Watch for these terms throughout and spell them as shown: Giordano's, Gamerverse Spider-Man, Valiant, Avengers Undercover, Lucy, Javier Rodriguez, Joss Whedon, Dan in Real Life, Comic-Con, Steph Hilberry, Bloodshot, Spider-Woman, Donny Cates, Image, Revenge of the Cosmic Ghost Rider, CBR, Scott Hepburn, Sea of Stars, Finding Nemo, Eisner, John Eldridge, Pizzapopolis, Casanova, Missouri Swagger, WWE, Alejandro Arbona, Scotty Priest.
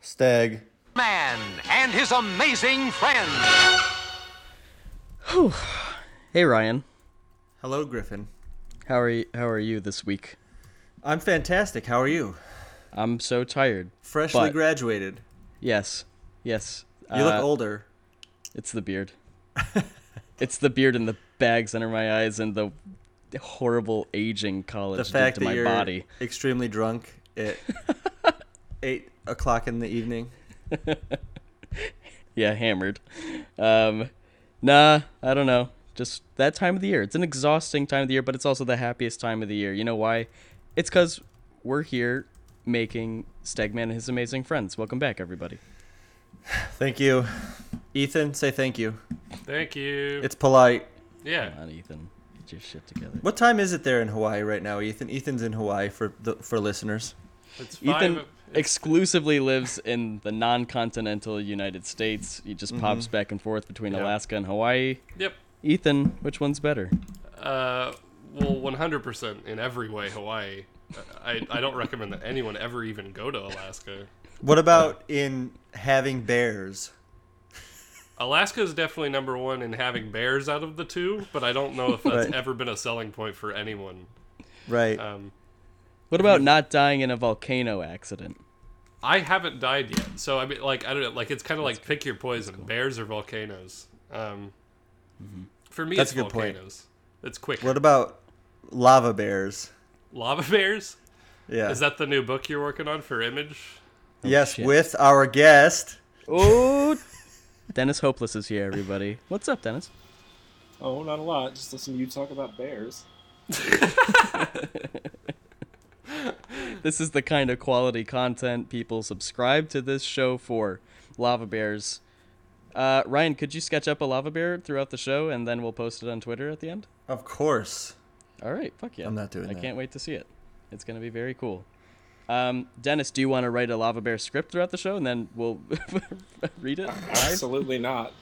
Stag. Man and his amazing friend. Whew. Hey, Ryan. Hello, Griffin. How are you this week? I'm fantastic. How are you? I'm so tired. Freshly graduated. Yes. You look older. It's the beard. It's the beard and the bags under my eyes and the horrible aging college did to my body. The fact that you're extremely drunk at 8 o'clock in the evening. Yeah, hammered. Nah, I don't know. Just that time of the year. It's an exhausting time of the year, but it's also the happiest time of the year. You know why? It's because we're here making Stegman and his amazing friends. Welcome back, everybody. Thank you. Ethan, say thank you. Thank you. It's polite. Yeah. Come on, Ethan. Get your shit together. What time is it there in Hawaii right now, Ethan? Ethan's in Hawaii for listeners. It's 5. Ethan exclusively lives in the non-continental United States. He just pops back and forth between Alaska and Hawaii. Yep. Ethan, which one's better? Well, 100% in every way, Hawaii. I don't recommend that anyone ever even go to Alaska. What about in having bears? Alaska is definitely number one in having bears out of the two, but I don't know if that's ever been a selling point for anyone. Right. What about not dying in a volcano accident? I haven't died yet, so I mean, like, I don't know, like it's kind of like pick your poison: bears or volcanoes. For me, that's it's a good volcanoes. Point. It's quick. What about lava bears? Lava bears? Yeah. Is that the new book you're working on for Image? Oh, yes, shit. With our guest. Oh, Dennis Hopeless is here, everybody. What's up, Dennis? Oh, not a lot. Just listen to you talk about bears. This is the kind of quality content people subscribe to this show for. Lava bears. Ryan, could you sketch up a lava bear throughout the show, and then we'll post it on Twitter at the end? Of course. All right, fuck yeah. I'm not doing that. I can't wait to see it. It's going to be very cool. Dennis, do you want to write a lava bear script throughout the show, and then we'll read it? Absolutely not.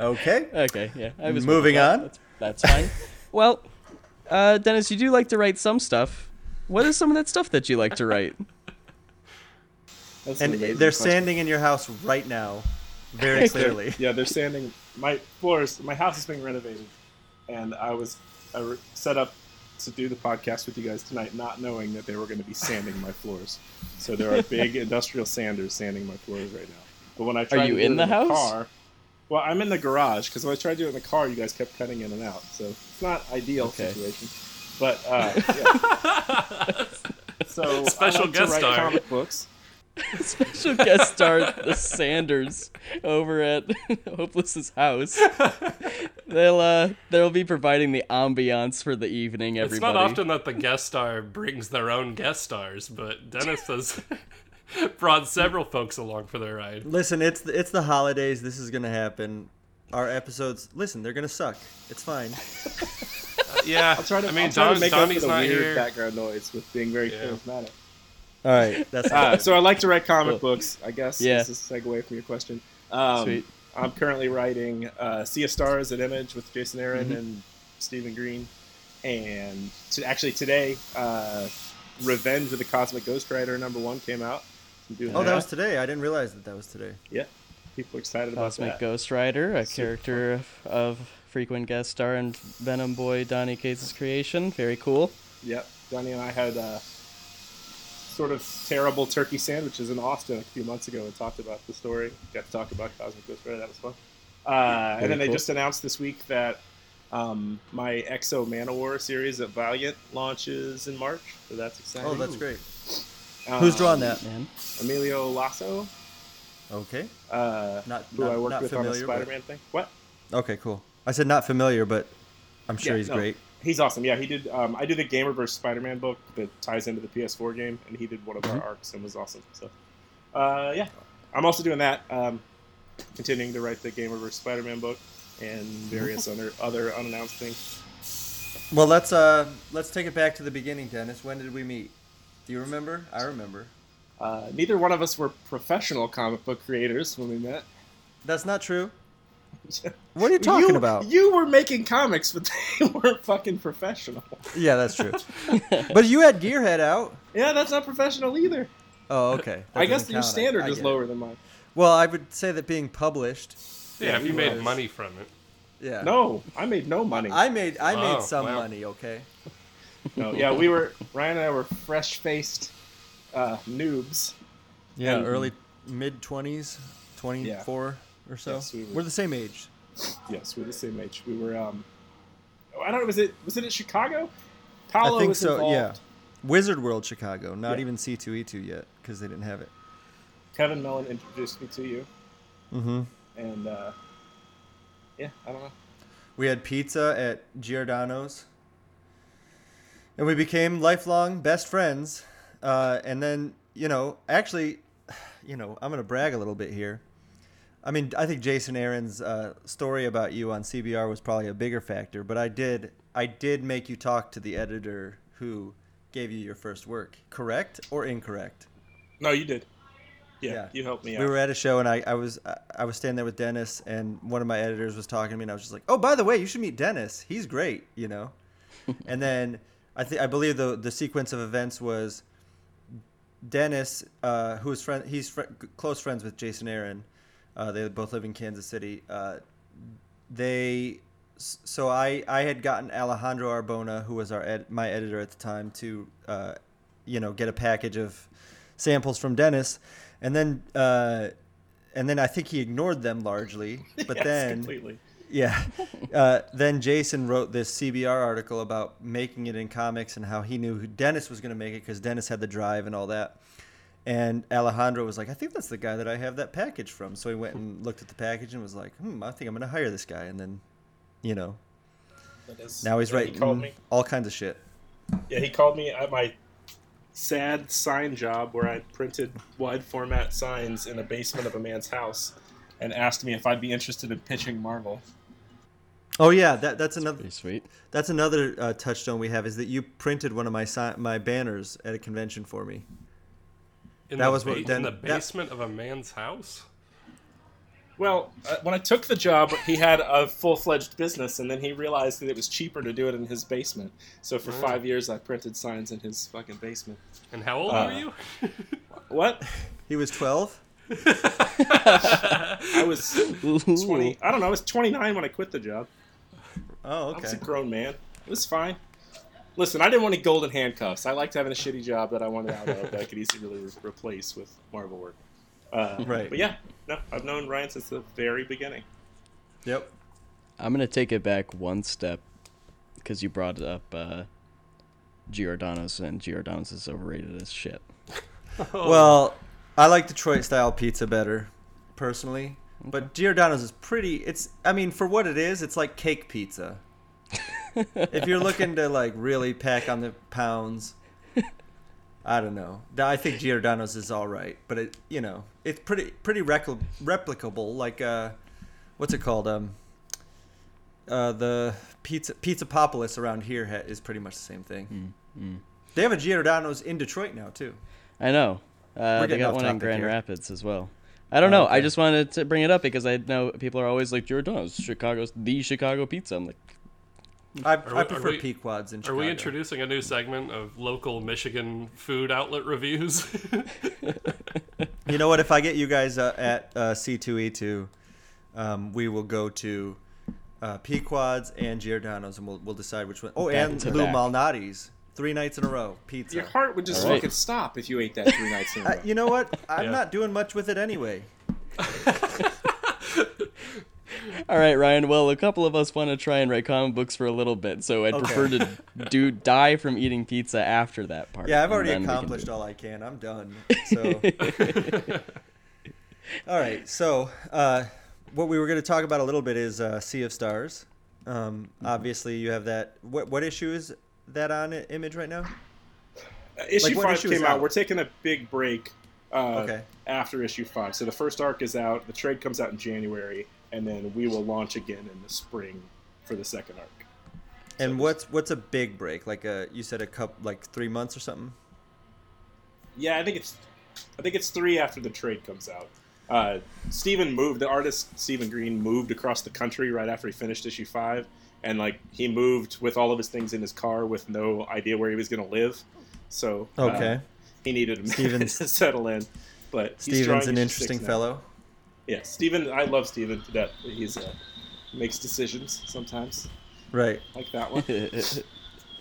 Okay. Okay, yeah. I was moving on. That's fine. Well, Dennis, you do like to write some stuff. What is some of that stuff that you like to write? And they're sanding in your house right now, very clearly. Yeah, they're sanding. My house is being renovated, and I set up to do the podcast with you guys tonight, not knowing that they were going to be sanding my floors. So there are big industrial sanders sanding my floors right now. But when I tried to do it in the house? Car, well, I'm in the garage because when I tried to do it in the car, you guys kept cutting in and out. So it's not ideal situation, but yeah. So special I like guest to write star. Comic books. Special guest star the Sanders over at Hopeless's house. They'll be providing the ambiance for the evening, everybody. It's not often that the guest star brings their own guest stars, but Dennis has brought several folks along for their ride. Listen, it's the holidays. This is going to happen. Our episodes, they're going to suck. It's fine. Yeah. I'll try to make up for the weird background noise with being very charismatic. All right. That's so I like to write comic books, I guess. Yeah. This is a segue from your question. Sweet. I'm currently writing Sea of Stars at Image with Jason Aaron and Stephen Green. And today, Revenge of the Cosmic Ghost Rider #1 came out. That was today. I didn't realize that was today. Yeah. People are excited about that. Cosmic Ghost Rider, a character of frequent guest star and Venom Boy Donny Cates' creation. Very cool. Yep. Donny and I had... sort of terrible turkey sandwiches in Austin a few months ago and talked about the story. Got to talk about Cosmic Ghost Rider. That was fun. And then they just announced this week that my X-O Manowar series at Valiant launches in March. So that's exciting. Oh, that's great. Who's drawn that, man? Emilio Lasso. Okay. I worked with on the Spider-Man thing. What? Okay, cool. I said not familiar, but I'm sure he's great. He's awesome. Yeah, he did. I do the Gamerverse Spider-Man book that ties into the PS4 game, and he did one of our arcs and was awesome. So, yeah, I'm also doing that. Continuing to write the Gamerverse Spider-Man book and various other unannounced things. Well, let's take it back to the beginning, Dennis. When did we meet? Do you remember? I remember. Neither one of us were professional comic book creators when we met. That's not true. What are you talking about? You were making comics, but they weren't fucking professional. Yeah, that's true. But you had Gearhead out. Yeah, that's not professional either. Oh, okay. That I guess your standard is lower than mine. Well, I would say that being published. Yeah, if you made money from it. Yeah. No, I made no money. I made some money, okay? No, yeah, Ryan and I were fresh-faced noobs. Yeah, early, mid-20s, 24 or so. Yes, we were the same age. Yes, we were the same age. We were, I don't know, was it at Chicago? Paolo was involved. I think so, yeah. Wizard World Chicago, not even C2E2 yet, because they didn't have it. Kevin Mellon introduced me to you. Mm-hmm. And, yeah, I don't know. We had pizza at Giordano's. And we became lifelong best friends. And then, I'm going to brag a little bit here. I mean, I think Jason Aaron's story about you on CBR was probably a bigger factor. But I did make you talk to the editor who gave you your first work. Correct or incorrect? No, you did. Yeah, you helped me out. We were at a show, and I was standing there with Dennis, and one of my editors was talking to me, and I was just like, "Oh, by the way, you should meet Dennis. He's great, you know." And then I believe the sequence of events was Dennis, who was close friends with Jason Aaron. They both live in Kansas City. I had gotten Alejandro Arbona, who was my editor at the time, to get a package of samples from Dennis. And then I think he ignored them largely. But yes, completely. Yeah. Then Jason wrote this CBR article about making it in comics and how he knew who Dennis was going to make it because Dennis had the drive and all that. And Alejandro was like, I think that's the guy that I have that package from. So he went and looked at the package and was like, I think I'm going to hire this guy. And then, now he's writing all kinds of shit. Yeah, he called me at my sad sign job where I printed wide format signs in a basement of a man's house and asked me if I'd be interested in pitching Marvel. Oh yeah, that's another pretty sweet. That's another touchstone we have is that you printed one of my banners at a convention for me. In the basement of a man's house? Well, when I took the job, he had a full-fledged business, and then he realized that it was cheaper to do it in his basement. So for 5 years, I printed signs in his fucking basement. And how old were you? What? He was 12? I was 20. I don't know. I was 29 when I quit the job. Oh, okay. I was a grown man. It was fine. Listen, I didn't want any golden handcuffs. I liked having a shitty job that I wanted out of that I could easily replace with Marvel work. Right. But yeah, no, I've known Ryan since the very beginning. Yep. I'm going to take it back one step because you brought up Giordano's, and Giordano's is overrated as shit. Oh. Well, I like Detroit-style pizza better, personally. Okay. But Giordano's is pretty... for what it is, it's like cake pizza. If you're looking to, really pack on the pounds... I don't know. I think Giordano's is all right, but it, it's pretty replicable. Like, what's it called? The Pizzapopolis around here is pretty much the same thing. Mm-hmm. They have a Giordano's in Detroit now too. I know. They got one in Grand Rapids as well. I don't know. Okay. I just wanted to bring it up because I know people are always like Giordano's, Chicago pizza. I'm like. I prefer Pequod's in Chicago. Are we introducing a new segment of local Michigan food outlet reviews? You know what? If I get you guys at C2E2, we will go to Pequod's and Giordano's, and we'll decide which one. Oh, and Lou Malnati's. 3 nights in a row, pizza. Your heart would just fucking stop if you ate that 3 nights in a row. You know what? I'm not doing much with it anyway. All right, Ryan. Well, a couple of us want to try and write comic books for a little bit, so I'd prefer to die from eating pizza after that part. Yeah, I've already accomplished all I can. I'm done. So, all right. So, what we were going to talk about a little bit is Sea of Stars. Obviously, you have that. What issue is that on Image right now? Issue 5 came out. We're taking a big break after issue 5. So the first arc is out. The trade comes out in January. And then we will launch again in the spring for the second arc. And what's a big break? Like you said, a couple, 3 months or something. Yeah, I think it's 3 after the trade comes out. Stephen moved, the artist Stephen Green moved across the country right after he finished issue 5, and like he moved with all of his things in his car with no idea where he was going to live. So he needed a minute to settle in. But Stephen's an interesting fellow. Yeah, Stephen, I love Stephen for that. He makes decisions sometimes. Right. Like that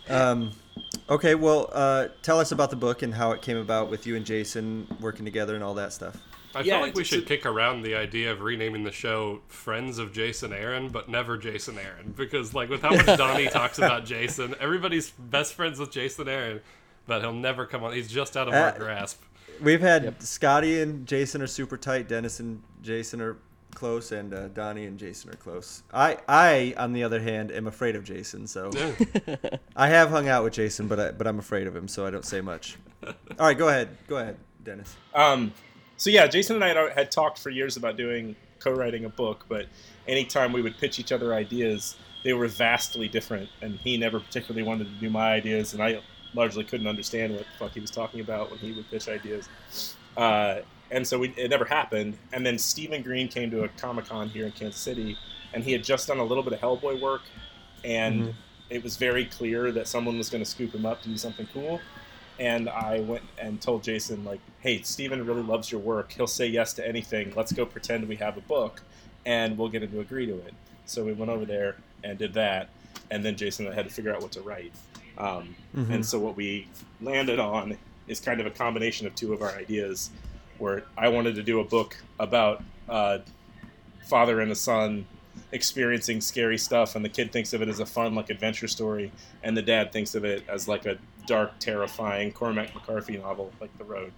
one. Okay, well, tell us about the book and how it came about with you and Jason working together and all that stuff. I feel like we should kick around the idea of renaming the show Friends of Jason Aaron, but never Jason Aaron, because like with how much Donny talks about Jason, everybody's best friends with Jason Aaron, but he'll never come on. He's just out of our grasp. We've had Scotty and Jason are super tight. Dennis and Jason are close, and Donny and Jason are close. I on the other hand, am afraid of Jason, so I have hung out with Jason, but I'm afraid of him, so I don't say much. All right, go ahead, Dennis. So yeah, Jason and I had talked for years about doing co-writing a book, but anytime we would pitch each other ideas, they were vastly different, and he never particularly wanted to do my ideas, and I largely couldn't understand what the fuck he was talking about when he would pitch ideas. And so it never happened. And then Stephen Green came to a Comic-Con here in Kansas City, and he had just done a little bit of Hellboy work, and it was very clear that someone was going to scoop him up to do something cool. And I went and told Jason, like, hey, Stephen really loves your work. He'll say yes to anything. Let's go pretend we have a book, and we'll get him to agree to it. So we went over there and did that, and then Jason had to figure out what to write. And so what we landed on is kind of a combination of two of our ideas, where I wanted to do a book about father and a son experiencing scary stuff, and the kid thinks of it as a fun, like, adventure story, and the dad thinks of it as, like, a dark, terrifying Cormac McCarthy novel, like The Road.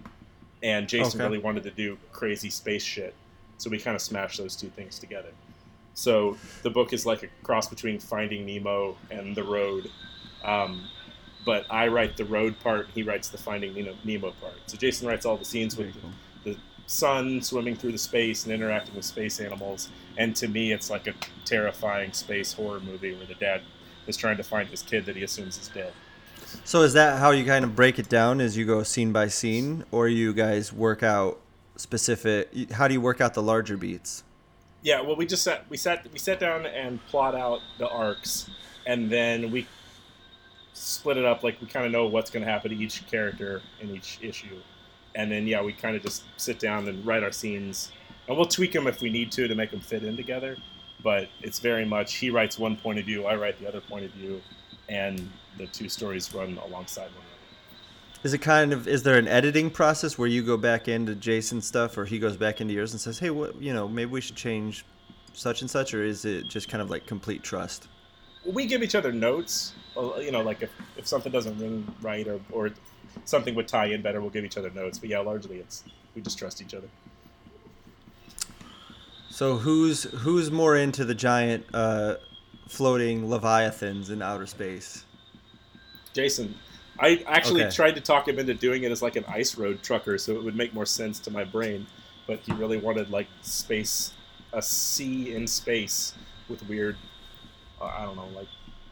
And Jason really wanted to do crazy space shit, so we kind of smashed those two things together. So the book is like a cross between Finding Nemo and The Road, but I write the Road part, he writes the Finding Nemo part. So Jason writes all the scenes with the sun swimming through the space and interacting with space animals, and to me it's like a terrifying space horror movie where the dad is trying to find his kid that he assumes is dead. So is that how you kind of break it down, as you go scene by scene, or you guys work out specific, how do you work out the larger beats? Yeah, well, we just sat down and plot out the arcs, and then we split it up, like we kind of know what's going to happen to each character in each issue. And then, yeah, we kind of just sit down and write our scenes, and we'll tweak them if we need to make them fit in together. But it's very much, he writes one point of view, I write the other point of view, and the two stories run alongside one another. Is there an editing process where you go back into Jason's stuff, or he goes back into yours and says, hey, maybe we should change such and such, or is it just kind of like complete trust? We give each other notes, like if something doesn't ring right or something would tie in better, we'll give each other notes. But yeah, largely we just trust each other. So who's more into the giant floating leviathans in outer space? Jason. I actually tried to talk him into doing it as like an ice road trucker, so it would make more sense to my brain. But he really wanted like space, a sea in space with weird, I don't know, like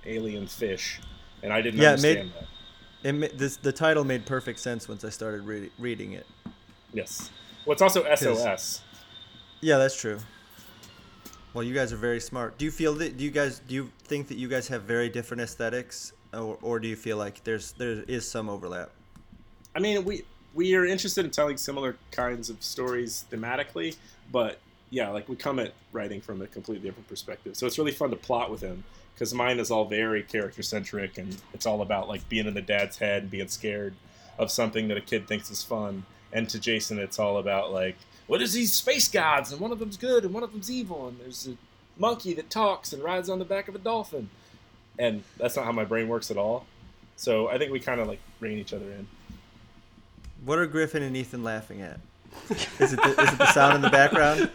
alien fish, and I didn't understand that. The title made perfect sense once I started reading it. Yes. Well, it's also SOS. Yeah, that's true. Well, you guys are very smart. Do you think that you guys have very different aesthetics, or do you feel like there is some overlap? I mean, we are interested in telling similar kinds of stories thematically, but yeah, like we come at writing from a completely different perspective. So it's really fun to plot with him, because mine is all very character-centric, and it's all about like being in the dad's head and being scared of something that a kid thinks is fun. And to Jason, it's all about like, what is these space gods, and one of them's good and one of them's evil, and there's a monkey that talks and rides on the back of a dolphin. And that's not how my brain works at all. So I think we kind of like rein each other in. What are Griffin and Ethan laughing at? Is it the sound in the background?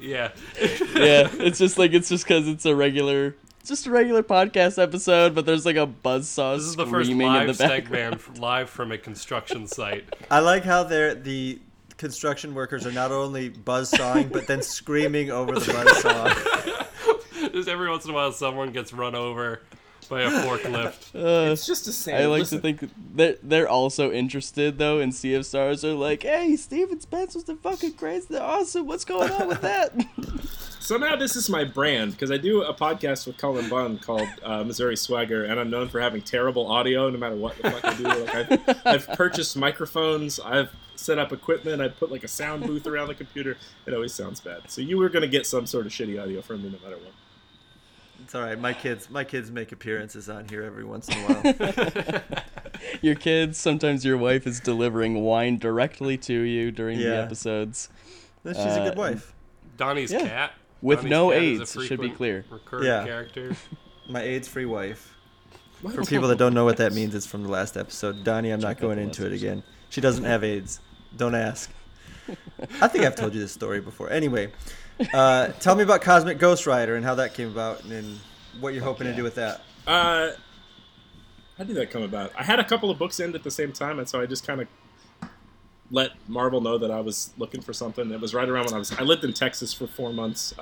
Yeah. It's just because it's just a regular podcast episode, but there's like a buzzsaw. This is the first live segment live from a construction site. I like how the construction workers are not only buzzsawing, but then screaming over the buzzsaw. Just every once in a while, someone gets run over. by a forklift. It's just a same. I like to think they're also interested, though, in Sea of Stars. They're like, hey, Steven Spencer's the fucking crazy. They're awesome. What's going on with that? Somehow this is my brand, because I do a podcast with Colin Bunn called Missouri Swagger, and I'm known for having terrible audio no matter what the fuck I do. Like, I've purchased microphones, I've set up equipment, I put like a sound booth around the computer. It always sounds bad. So you were going to get some sort of shitty audio from me no matter what. It's all right. My kids make appearances on here every once in a while. Your kids, sometimes your wife is delivering wine directly to you during the episodes. No, she's a good wife. Donnie's cat. With no AIDS, should be clear. Character. My AIDS-free wife. For people that don't know what that means, it's from the last episode. Donnie, I'm not going into it again. She doesn't have AIDS. Don't ask. I think I've told you this story before. Anyway, tell me about Cosmic Ghost Rider and how that came about and what you're hoping to do with that. How did that come about? I had a couple of books end at the same time, and so I just kind of let Marvel know that I was looking for something. It was right around when I lived in Texas for 4 months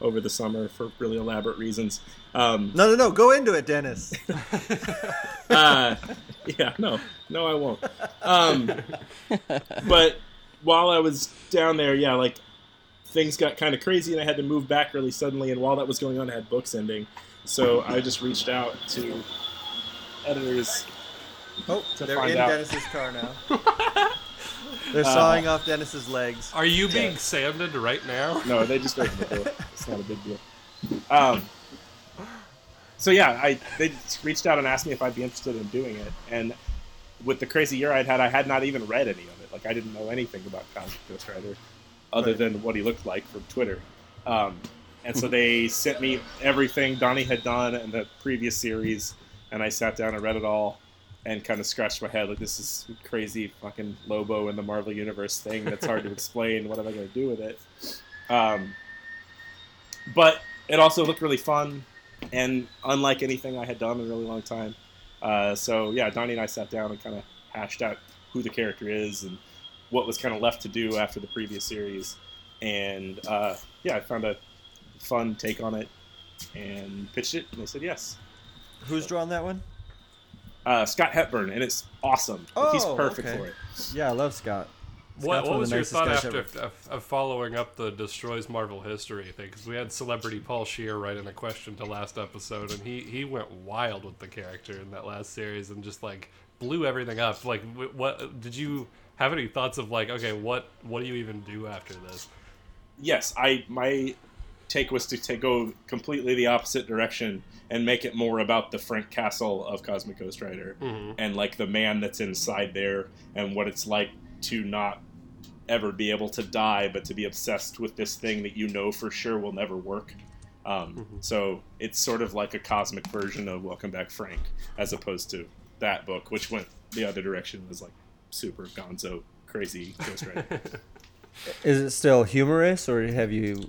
over the summer for really elaborate reasons. No, go into it, Dennis. No, I won't. But while I was down there, things got kind of crazy and I had to move back really suddenly. And while that was going on, I had books ending. So I just reached out to editors. Oh, they're in Dennis's car now. They're sawing off Dennis's legs. Are you being sanded right now? No, they just opened the door. It's not a big deal. They reached out and asked me if I'd be interested in doing it. And with the crazy year I'd had, I had not even read any of it. Like, I didn't know anything about Cosmic Ghost Rider other than what he looked like from Twitter. And so they sent me everything Donnie had done in the previous series, and I sat down and read it all. And kind of scratched my head, like, this is crazy fucking Lobo in the Marvel Universe thing that's hard to explain. What am I going to do with it? But it also looked really fun and unlike anything I had done in a really long time. Donnie and I sat down and kind of hashed out who the character is and what was kind of left to do after the previous series. And, I found a fun take on it and pitched it, and they said yes. Who's drawn that one? Scott Hepburn, and it's awesome. Oh, he's perfect for it. Yeah, I love Scott. What was your thought after of following up the Destroys Marvel History thing? Because we had celebrity Paul Scheer write in a question to last episode, and he went wild with the character in that last series and just, like, blew everything up. Like, what did you have any thoughts of, like, okay, what do you even do after this? Yes, my take was to go completely the opposite direction and make it more about the Frank Castle of Cosmic Ghost Rider and like the man that's inside there and what it's like to not ever be able to die but to be obsessed with this thing that you know for sure will never work. So it's sort of like a cosmic version of Welcome Back Frank as opposed to that book, which went the other direction and was like super gonzo crazy Ghost Rider. Is it still humorous, or have you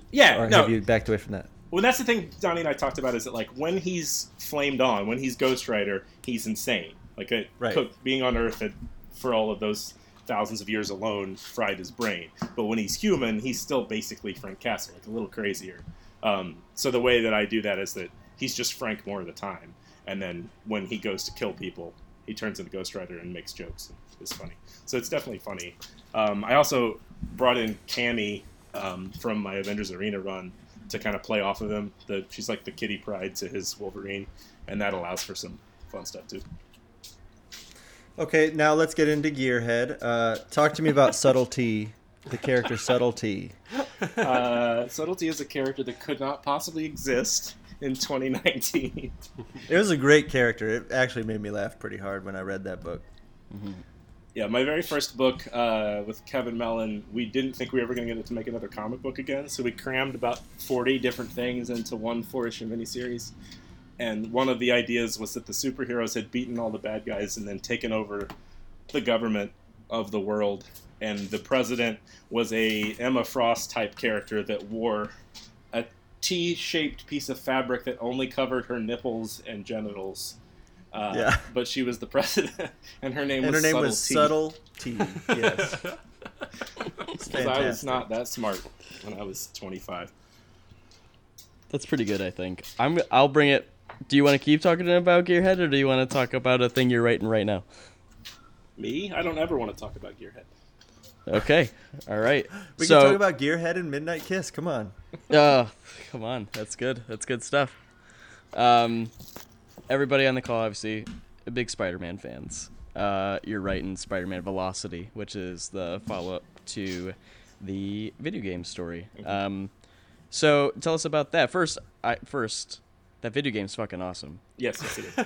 backed away from that? Well, that's the thing Donnie and I talked about, is that, like, when he's flamed on, when he's Ghost Rider, he's insane. Like, being on Earth for all of those thousands of years alone fried his brain. But when he's human, he's still basically Frank Castle, like, a little crazier. So the way that I do that is that he's just Frank more of the time. And then when he goes to kill people, he turns into Ghost Rider and makes jokes. It's funny. So it's definitely funny. I also brought in Cammy from my Avengers Arena run to kind of play off of him. She's like the Kitty Pryde to his Wolverine, and that allows for some fun stuff too. Okay, now let's get into Gearhead. Talk to me about Subtlety, the character Subtlety. Subtlety is a character that could not possibly exist in 2019. It was a great character. It actually made me laugh pretty hard when I read that book. Mm-hmm. Yeah, my very first book with Kevin Mellon, we didn't think we were ever going to get it to make another comic book again, so we crammed about 40 different things into one 4-issue miniseries. And one of the ideas was that the superheroes had beaten all the bad guys and then taken over the government of the world. And the president was a Emma Frost-type character that wore a T-shaped piece of fabric that only covered her nipples and genitals. But she was the president, and her name was Subtle T. Yes, because I was not that smart when I was 25. That's pretty good, I think. I'll bring it Do you want to keep talking about Gearhead, or do you want to talk about a thing you're writing right now? Me? I don't ever want to talk about Gearhead. Okay. All right. We can talk about Gearhead and Midnight Kiss. Come on. Oh, come on. That's good. That's good stuff. Everybody on the call, obviously, big Spider-Man fans. You're writing Spider-Man Velocity, which is the follow-up to the video game story. So tell us about that. First, that video game's fucking awesome. Yes, it is.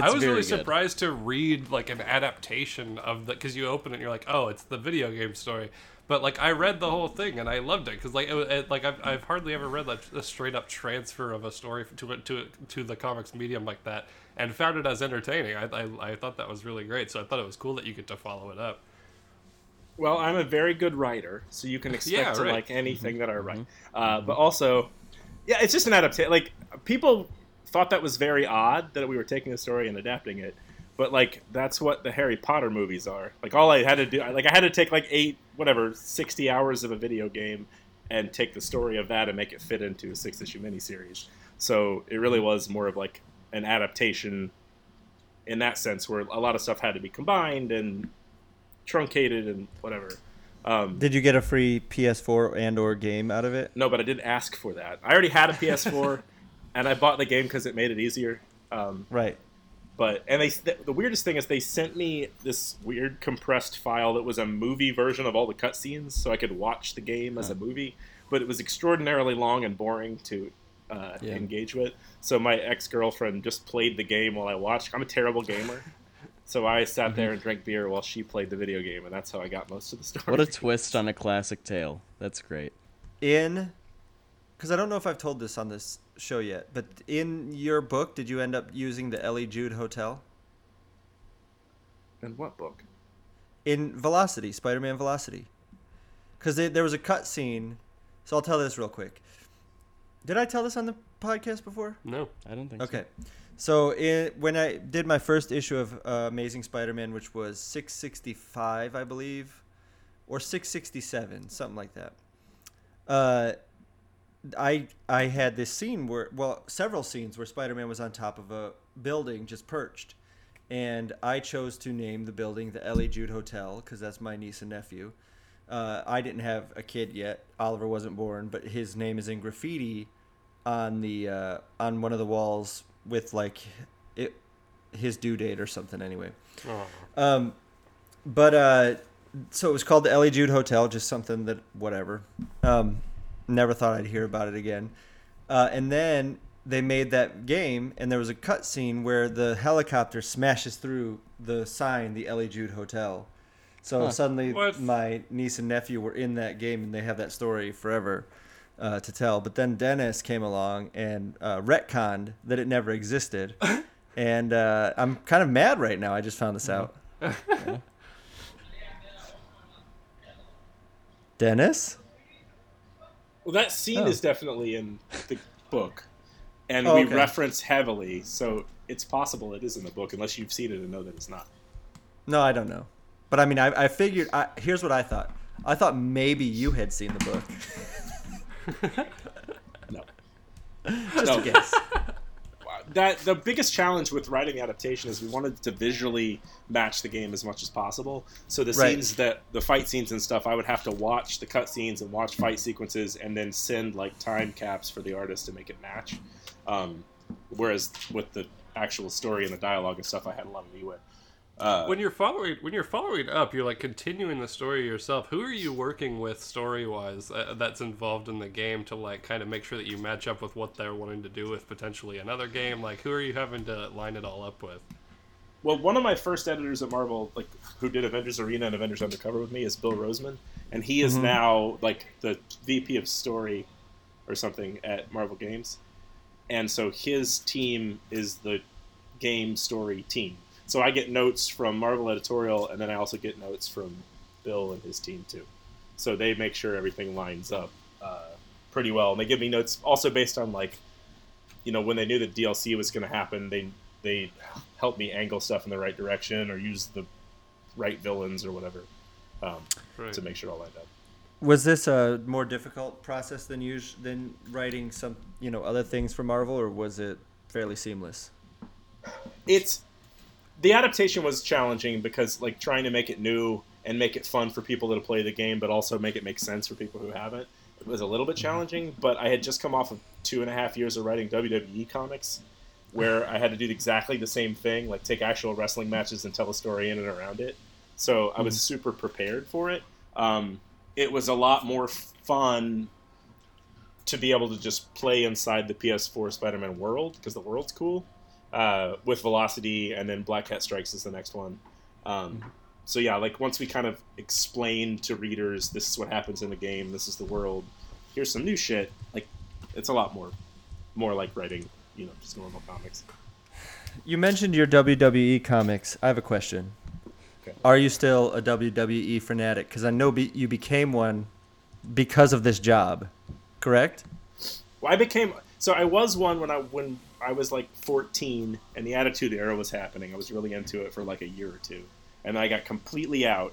I was really surprised to read like an adaptation of the, because you open it and you're like, oh, it's the video game story. But like I read the whole thing and I loved it because I've hardly ever read like a straight up transfer of a story to the comics medium like that, and found it as entertaining. I thought that was really great. So I thought it was cool that you get to follow it up. Well, I'm a very good writer, so you can expect to like anything that I write. But also, yeah, it's just an adaptation. Like people thought that was very odd that we were taking the story and adapting it, but like that's what the Harry Potter movies are. Like all I had to do, like I had to take like 60 hours of a video game and take the story of that and make it fit into a 6-issue miniseries. So it really was more of like an adaptation in that sense, where a lot of stuff had to be combined and truncated and whatever. Did you get a free PS4 and or game out of it? No, but I did ask for that. I already had a PS4. And I bought the game because it made it easier. Right. But the weirdest thing is they sent me this weird compressed file that was a movie version of all the cutscenes, so I could watch the game as a movie. But it was extraordinarily long and boring to engage with. So my ex-girlfriend just played the game while I watched. I'm a terrible gamer. So I sat there and drank beer while she played the video game, and that's how I got most of the story. What a twist on a classic tale. That's great. Because I don't know if I've told this on this show yet, but in your book, did you end up using the Ellie Jude Hotel? In what book? In Velocity, Spider-Man Velocity. Because there was a cut scene, so I'll tell this real quick. Did I tell this on the podcast before? No, I don't think so. Okay. So when I did my first issue of Amazing Spider-Man, which was 665, I believe, or 667, something like that, I had this scene several scenes where Spider-Man was on top of a building just perched, and I chose to name the building the Ellie Jude Hotel because that's my niece and nephew. I didn't have a kid yet. Oliver wasn't born, but his name is in graffiti on the on one of the walls with like it his due date or something. Anyway, so it was called the Ellie Jude Hotel, just something that whatever. Never thought I'd hear about it again. And then they made that game, and there was a cutscene where the helicopter smashes through the sign, the Ellie Jude Hotel. So suddenly my niece and nephew were in that game, and they have that story forever to tell. But then Dennis came along and retconned that it never existed. And I'm kind of mad right now. I just found this out. Yeah. Dennis? Well, that scene is definitely in the book, and we reference heavily, so it's possible it is in the book, unless you've seen it and know that it's not. No, I don't know. But, I mean, I figured... here's what I thought. I thought maybe you had seen the book. No. Just a guess. The biggest challenge with writing the adaptation is we wanted to visually match the game as much as possible. So the scenes the fight scenes and stuff, I would have to watch the cutscenes and watch fight sequences and then send like time caps for the artist to make it match. Whereas with the actual story and the dialogue and stuff, I had a lot of leeway. When you're following up, you're like continuing the story yourself. Who are you working with story-wise that's involved in the game to like kind of make sure that you match up with what they're wanting to do with potentially another game? Like, who are you having to line it all up with? Well, one of my first editors at Marvel, like who did Avengers Arena and Avengers Undercover with me, is Bill Roseman, and he is now like the VP of story or something at Marvel Games, and so his team is the game story team. So I get notes from Marvel Editorial, and then I also get notes from Bill and his team, too. So they make sure everything lines up pretty well. And they give me notes also based on, like, you know, when they knew the DLC was going to happen, they helped me angle stuff in the right direction or use the right villains or whatever to make sure it all lined up. Was this a more difficult process than writing some, you know, other things for Marvel, or was it fairly seamless. It's the adaptation was challenging because like trying to make it new and make it fun for people that have played the game, but also make it make sense for people who haven't. It was a little bit challenging, but I had just come off of 2.5 years of writing WWE comics where I had to do exactly the same thing, like take actual wrestling matches and tell a story in and around it. So I was super prepared for it. It was a lot more fun to be able to just play inside the PS4 Spider-Man world because the world's cool with Velocity, and then Black Cat Strikes is the next one. So yeah, like once we kind of explained to readers, this is what happens in the game, this is the world, here's some new shit. Like it's a lot more like writing, you know, just normal comics. You mentioned your WWE comics. I have a question. Okay. Are you still a WWE fanatic? Because I know you became one because of this job, correct? Well, I was one when I was like 14, and the Attitude Era was happening. I was really into it for like a year or two, and I got completely out.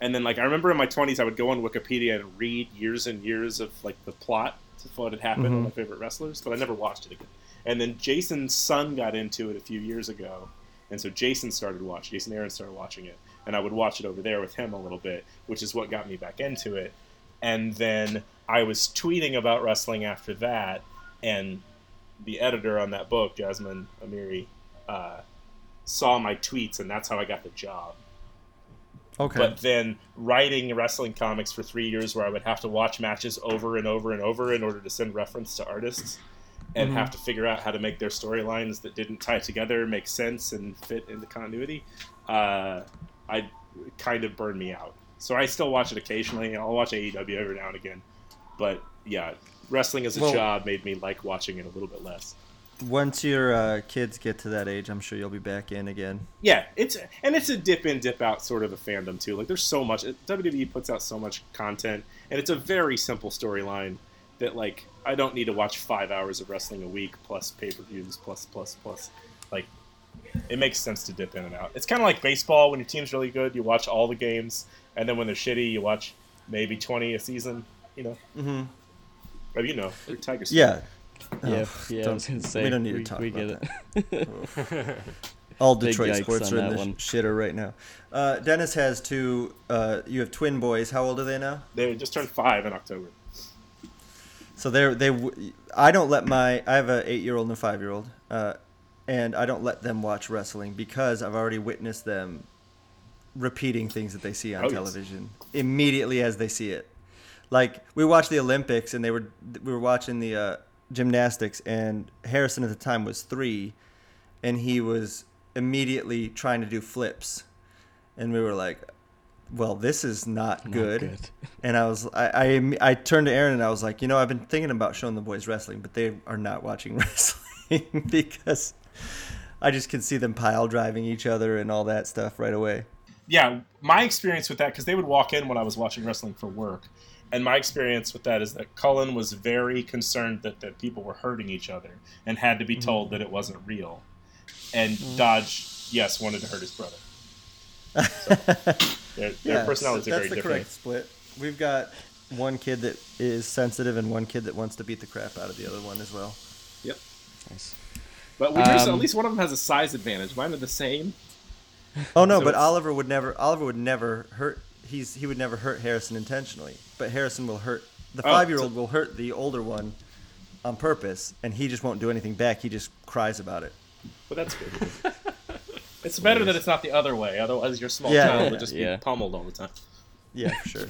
And then like I remember in my 20s, I would go on Wikipedia and read years and years of like the plot to what had happened to my favorite wrestlers, but I never watched it again. And then Jason's son got into it a few years ago, and so Jason Aaron started watching it, and I would watch it over there with him a little bit, which is what got me back into it. And then I was tweeting about wrestling after that, and the editor on that book, Jasmine Amiri, saw my tweets, and that's how I got the job. Okay. But then writing wrestling comics for 3 years where I would have to watch matches over and over and over in order to send reference to artists and have to figure out how to make their storylines that didn't tie together make sense and fit into continuity, I kind of burned me out. So I still watch it occasionally. I'll watch AEW every now and again. But yeah, wrestling as a job made me like watching it a little bit less. Once your kids get to that age, I'm sure you'll be back in again. Yeah, it's a dip in, dip out sort of a fandom too. Like there's so much, WWE puts out so much content, and it's a very simple storyline that like I don't need to watch 5 hours of wrestling a week plus pay-per-views plus. Like it makes sense to dip in and out. It's kind of like baseball. When your team's really good, you watch all the games, and then when they're shitty, you watch maybe 20 a season. You know. Mm-hmm. But you know, you're Tigers. Yeah. Yeah, I was gonna say, we don't need to talk about that. All Detroit sports are in this shitter right now. Dennis has you have twin boys. How old are they now? They just turned 5 in October. So I don't let I have an 8-year-old and a 5-year-old, and I don't let them watch wrestling because I've already witnessed them repeating things that they see on television immediately as they see it. Like we watched the Olympics, and we were watching the gymnastics, and Harrison at the time was 3, and he was immediately trying to do flips, and we were like, well, this is not good. And I turned to Aaron and I was like, you know, I've been thinking about showing the boys wrestling, but they are not watching wrestling because I just could see them pile driving each other and all that stuff right away. Yeah, my experience with that, because they would walk in when I was watching wrestling for work, and my experience with that is that Cullen was very concerned that people were hurting each other and had to be told that it wasn't real. And Dodge, yes, wanted to hurt his brother. So, their personalities are very different. That's the correct split. We've got one kid that is sensitive and one kid that wants to beat the crap out of the other one as well. Yep. Nice. But at least one of them has a size advantage. Mine are the same. Oh no, so but Oliver would never hurt. He would never hurt Harrison intentionally, but Harrison will hurt the 5-year-old will hurt the older one on purpose, and he just won't do anything back. He just cries about it. Well, that's good. It's better that it's not the other way. Otherwise, your small child would just be pummeled all the time. Yeah, for sure.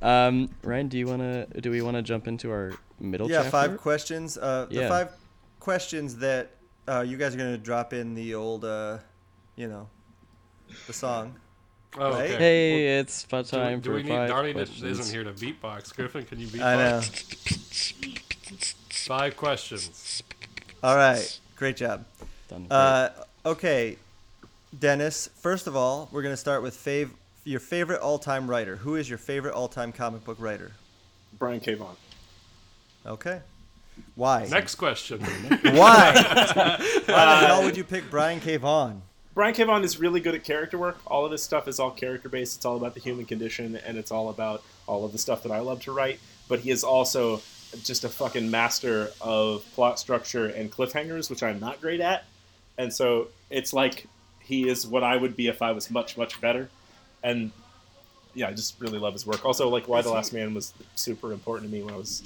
Ryan, do we want to jump into our middle chapter? 5 questions. The 5 questions that you guys are going to drop in the old, the song. Oh, right? Okay. Hey, it's fun time for 5 Donnie questions. Donnie isn't here to beatbox. Griffin, can you beatbox? I know. 5 questions. All right. Great job. Done. Okay, Dennis, first of all, we're going to start with your favorite all-time writer. Who is your favorite all-time comic book writer? Brian K. Vaughan. Okay. Why? Next question. Why? Why the hell would you pick Brian K. Vaughan? Brian K. Vaughan is really good at character work. All of his stuff is all character-based. It's all about the human condition, and it's all about all of the stuff that I love to write. But he is also just a fucking master of plot structure and cliffhangers, which I'm not great at. And so it's like he is what I would be if I was much, much better. And yeah, I just really love his work. Also, like, Why the Last Man was super important to me when I was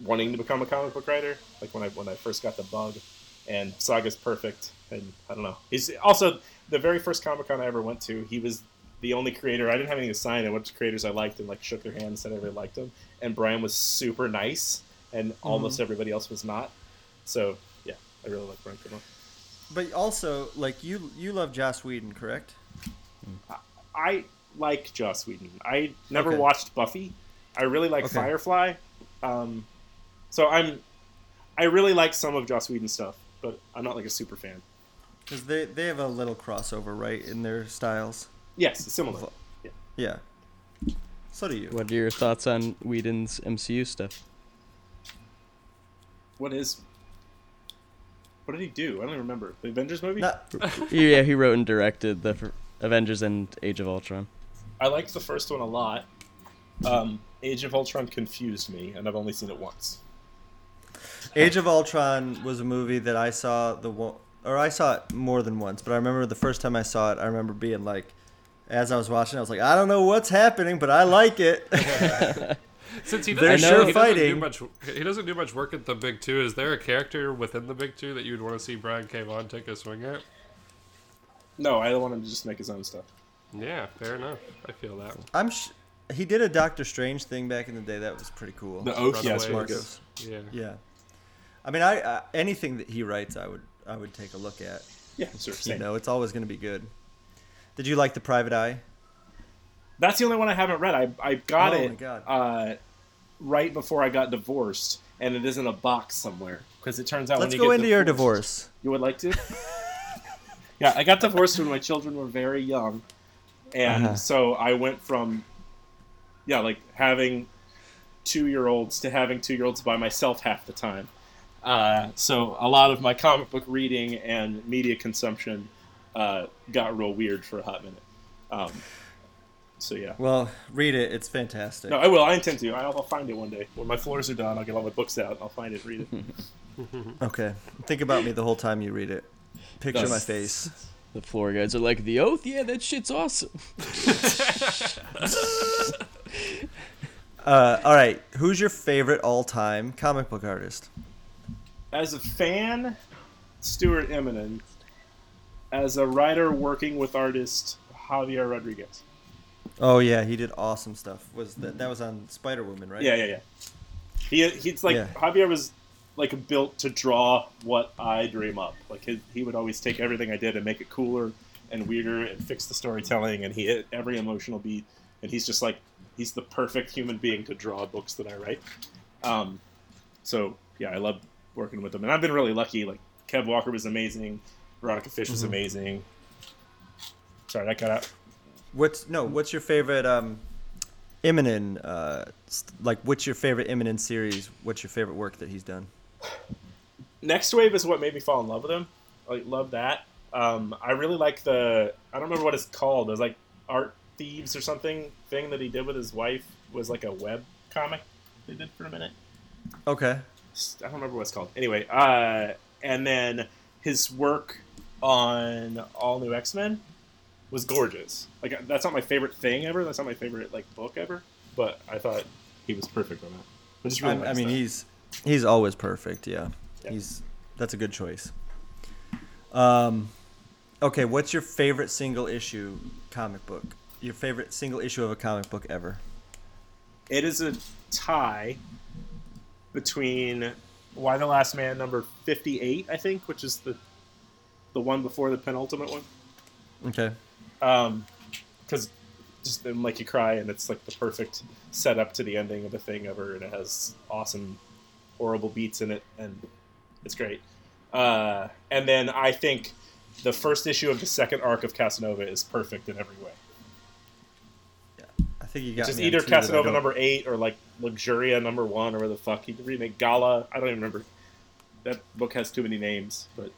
wanting to become a comic book writer, like when I first got the bug. And Saga's perfect. And I don't know. He's also the very first Comic-Con I ever went to, he was the only creator. I didn't have anything to sign. I went to creators I liked and like shook their hand and said I really liked them. And Brian was super nice, and almost everybody else was not. So yeah, I really like Brian K. But also, like, you love Joss Whedon, correct? I like Joss Whedon. I never watched Buffy. I really like Firefly. So I really like some of Joss Whedon's stuff, but I'm not like a super fan. Because they have a little crossover, right, in their styles? Yes, similar. Yeah. So do you. What are your thoughts on Whedon's MCU stuff? What did he do? I don't even remember. The Avengers movie? Yeah, he wrote and directed the Avengers and Age of Ultron. I liked the first one a lot. Age of Ultron confused me, and I've only seen it once. Age of Ultron was a movie that I saw I saw it more than once, but I remember the first time I saw it, I remember being like, as I was watching, I was like, I don't know what's happening, but I like it. Since he doesn't do much work at the Big Two, is there a character within the Big Two that you'd want to see Brian K. Vaughan take a swing at? No, I don't want him to just make his own stuff. Yeah, fair enough. I feel that. He did a Doctor Strange thing back in the day. That was pretty cool. The Oath, yes, yeah. I mean, I anything that he writes, I would take a look at. Yeah, sure. You know, it's always going to be good. Did you like The Private Eye? That's the only one I haven't read. I got it right before I got divorced, and it is in a box somewhere because it turns out. Let's when you go get into your divorce. You would like to? Yeah, I got divorced when my children were very young, and so I went from. Yeah, like having 2-year-olds to having 2-year-olds by myself half the time. So a lot of my comic book reading and media consumption got real weird for a hot minute. So yeah. Well, read it. It's fantastic. No, I will. I intend to. I'll find it one day. When my floors are done, I'll get all my books out. I'll find it, read it. Okay. Think about me the whole time you read it. Picture my face. The floor guys are like, The Oath? Yeah, that shit's awesome. All right, who's your favorite all-time comic book artist? As a fan, Stuart Eminem. As a writer working with artists, Javier Rodriguez. Oh yeah, he did awesome stuff. Was that was on Spider-Woman, right? Yeah. He's like Javier was like built to draw what I dream up. Like he would always take everything I did and make it cooler and weirder and fix the storytelling, and he hit every emotional beat. And he's just like, he's the perfect human being to draw books that I write. So, yeah, I love working with him. And I've been really lucky. Like, Kev Walker was amazing. Veronica Fish was amazing. Sorry, that cut out. What's your favorite Eminem, what's your favorite Eminem series? What's your favorite work that he's done? Next Wave is what made me fall in love with him. I love that. I really like I don't remember what it's called. It was like Art Thieves or something thing that he did with his wife was like a web comic they did for a minute. Okay. I don't remember what it's called. Anyway, and then his work on All New X-Men was gorgeous. Like, that's not my favorite thing ever. That's not my favorite like book ever. But I thought he was perfect on that. Really nice he's always perfect. Yeah. That's a good choice. Okay, what's your favorite single issue comic book? Your favorite single issue of a comic book ever? It is a tie between Why the Last Man number 58, I think, which is the one before the penultimate one. Okay. Because just then, like, you cry, and it's like the perfect setup to the ending of a thing ever, and it has awesome, horrible beats in it, and it's great. And then I think the first issue of the second arc of Casanova is perfect in every way. I think you got just either Casanova number 8 or like Luxuria number 1 or where the fuck he could remake Gala. I don't even remember. That book has too many names, but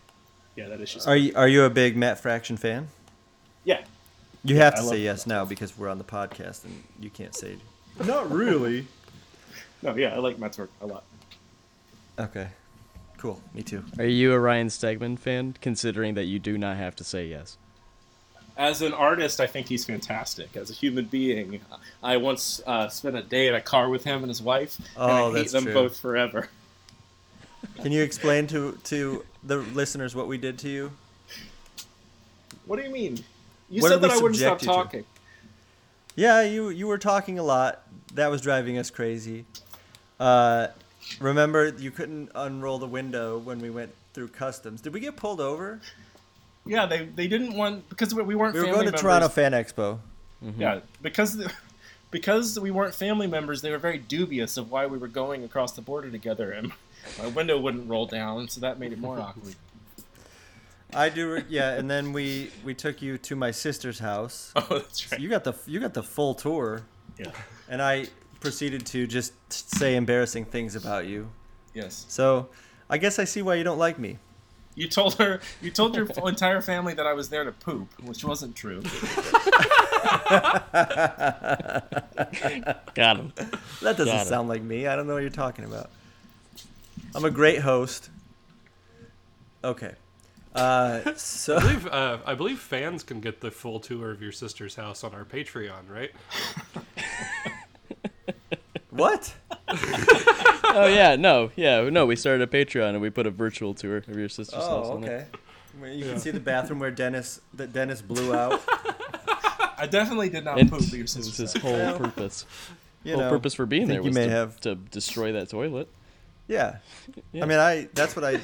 yeah, that is just. Are you a big Matt Fraction fan? Yeah. You have to say yes now because we're on the podcast and you can't say. Not really. No, yeah, I like Matt's work a lot. Okay. Cool. Me too. Are you a Ryan Stegman fan, considering that you do not have to say yes? As an artist, I think he's fantastic. As a human being, I once spent a day in a car with him and his wife, and I hate them both forever. Can you explain to the listeners what we did to you? What do you mean? You said that I wouldn't stop talking. Yeah, you were talking a lot. That was driving us crazy. Remember, you couldn't unroll the window when we went through customs. Did we get pulled over? Yeah, they didn't want, because we weren't family members. We were going to Toronto Fan Expo. Mm-hmm. Yeah, because we weren't family members, they were very dubious of why we were going across the border together, and my window wouldn't roll down, so that made it more awkward. I do, yeah, and then we took you to my sister's house. Oh, that's right. So you got the full tour. Yeah. And I proceeded to just say embarrassing things about you. Yes. So, I guess I see why you don't like me. You told your entire family that I was there to poop, which wasn't true. Got him. That doesn't sound like me. I don't know what you're talking about. I'm a great host. Okay. So I believe fans can get the full tour of your sister's house on our Patreon, right? What? Oh yeah, no. We started a Patreon and we put a virtual tour of your sister's house. Oh, okay. On it. You can see the bathroom where Dennis blew out. I definitely did not poop your sister's house. His whole purpose. Whole purpose for being there was to destroy that toilet. Yeah. Yeah. I mean,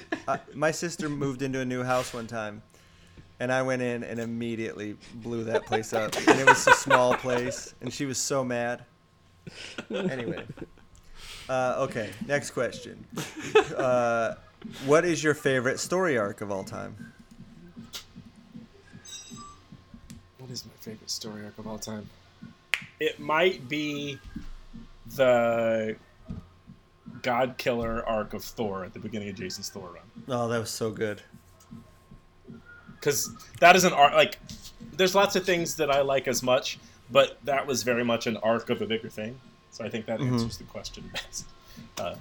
my sister moved into a new house one time, and I went in and immediately blew that place up. And it was a small place, and she was so mad. Anyway. Okay, next question. What is your favorite story arc of all time? What is my favorite story arc of all time? It might be the God Killer arc of Thor at the beginning of Jason's Thor run. Oh, that was so good. Because that is an arc. Like, there's lots of things that I like as much, but that was very much an arc of a bigger thing. So I think that answers the question best.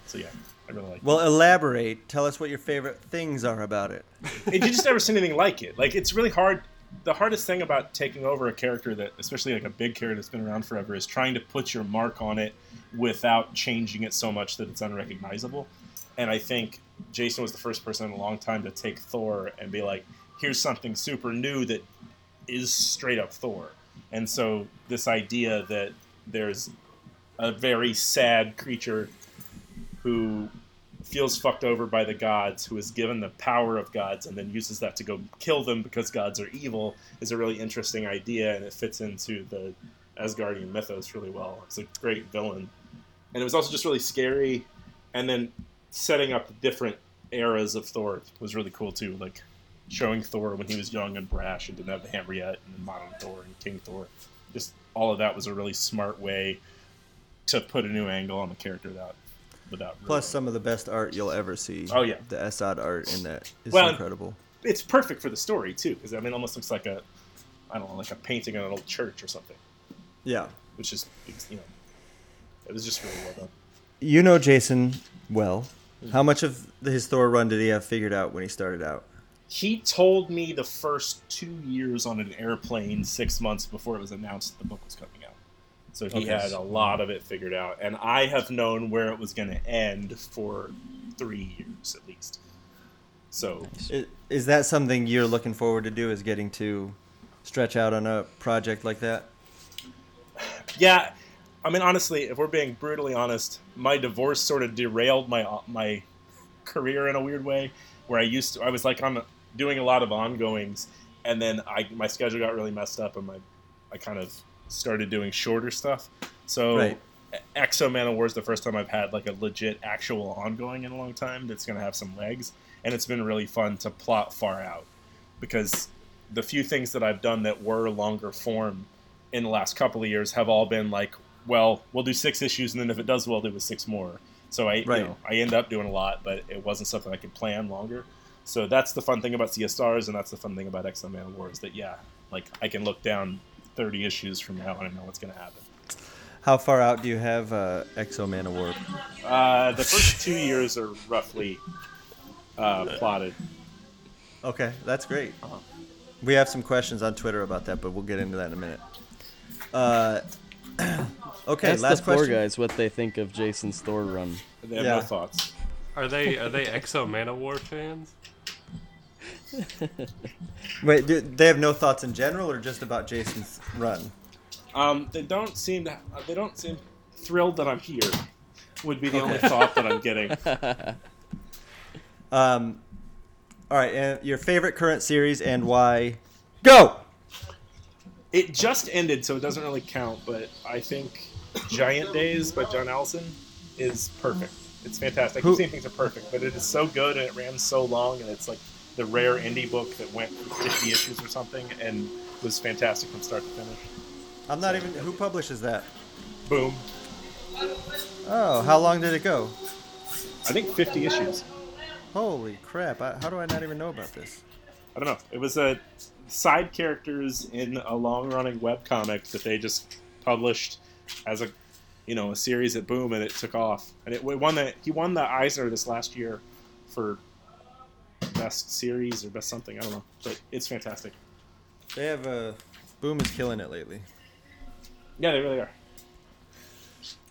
So yeah, I really like it. Well, elaborate. Tell us what your favorite things are about it. You just never seen anything like it. Like, it's really hard. The hardest thing about taking over a character that, especially like a big character that's been around forever, is trying to put your mark on it without changing it so much that it's unrecognizable. And I think Jason was the first person in a long time to take Thor and be like, here's something super new that is straight up Thor. And so this idea that there's a very sad creature who feels fucked over by the gods, who is given the power of gods and then uses that to go kill them because gods are evil, is a really interesting idea, and it fits into the Asgardian mythos really well. It's a great villain. And it was also just really scary, and then setting up the different eras of Thor was really cool too, like showing Thor when he was young and brash and didn't have the hammer yet, and then modern Thor and King Thor. Just all of that was a really smart way to put a new angle on the character without plus ruining. Some of the best art you'll ever see. Oh yeah, the Assad art in that is incredible. It's perfect for the story too, because I mean, it almost looks like a painting in an old church or something. Yeah, which is it was just really well done. You know Jason well. How much of his Thor run did he have figured out when he started out? He told me the first 2 years on an airplane 6 months before it was announced that the book was coming out. So he had a lot of it figured out. And I have known where it was going to end for 3 years at least. So is that something you're looking forward to do, is getting to stretch out on a project like that? Yeah. I mean, honestly, if we're being brutally honest, my divorce sort of derailed my career in a weird way, where I was like, I'm doing a lot of ongoings. And then my schedule got really messed up, and I kind of started doing shorter stuff. So right. X-O Manowar is the first time I've had like a legit actual ongoing in a long time that's going to have some legs, and it's been really fun to plot far out, because the few things that I've done that were longer form in the last couple of years have all been like, well, we'll do 6 issues, and then if it does well, do with 6 more. So I end up doing a lot, but it wasn't something I could plan longer. So that's the fun thing about Sea of Stars, and that's the fun thing about X-O Manowar, is that I can look down 30 issues from now, I don't know what's going to happen. How far out do you have X-O Manowar? The first 2 years are roughly plotted. Okay, that's great. Uh-huh. We have some questions on Twitter about that, but we'll get into that in a minute. Okay, ask last the question. Four guys what they think of Jason's Thor run. They have no thoughts. Are they X-O Manowar fans? Wait, they have no thoughts in general, or just about Jason's run? They don't seem thrilled that I'm here. Would be the only thought that I'm getting. All right, and your favorite current series and why? Go. It just ended, so it doesn't really count. But I think Giant Days by John Allison is perfect. It's fantastic. I keep saying things are perfect, but it is so good, and it ran so long, and it's like the rare indie book that went for 50 issues or something, and was fantastic from start to finish. I'm not even. Who publishes that? Boom. Oh, how long did it go? I think 50 issues. Holy crap! How do I not even know about this? I don't know. It was a side characters in a long-running webcomic that they just published as a series at Boom, and it took off. And he won the Eisner this last year for best series or best something. I don't know, but it's fantastic. They have Boom is killing it lately. Yeah, they really are.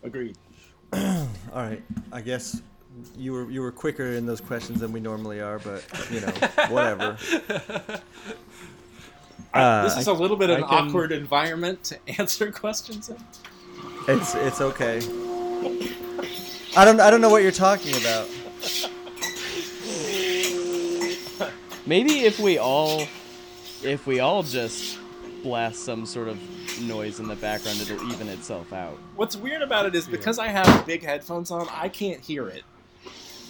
Agreed. All right. I guess you were quicker in those questions than we normally are, but whatever. This is a little bit of an awkward environment to answer questions in. It's okay. I don't know what you're talking about. Maybe if we all just blast some sort of noise in the background, it'll even itself out. What's weird about it is because I have big headphones on, I can't hear it.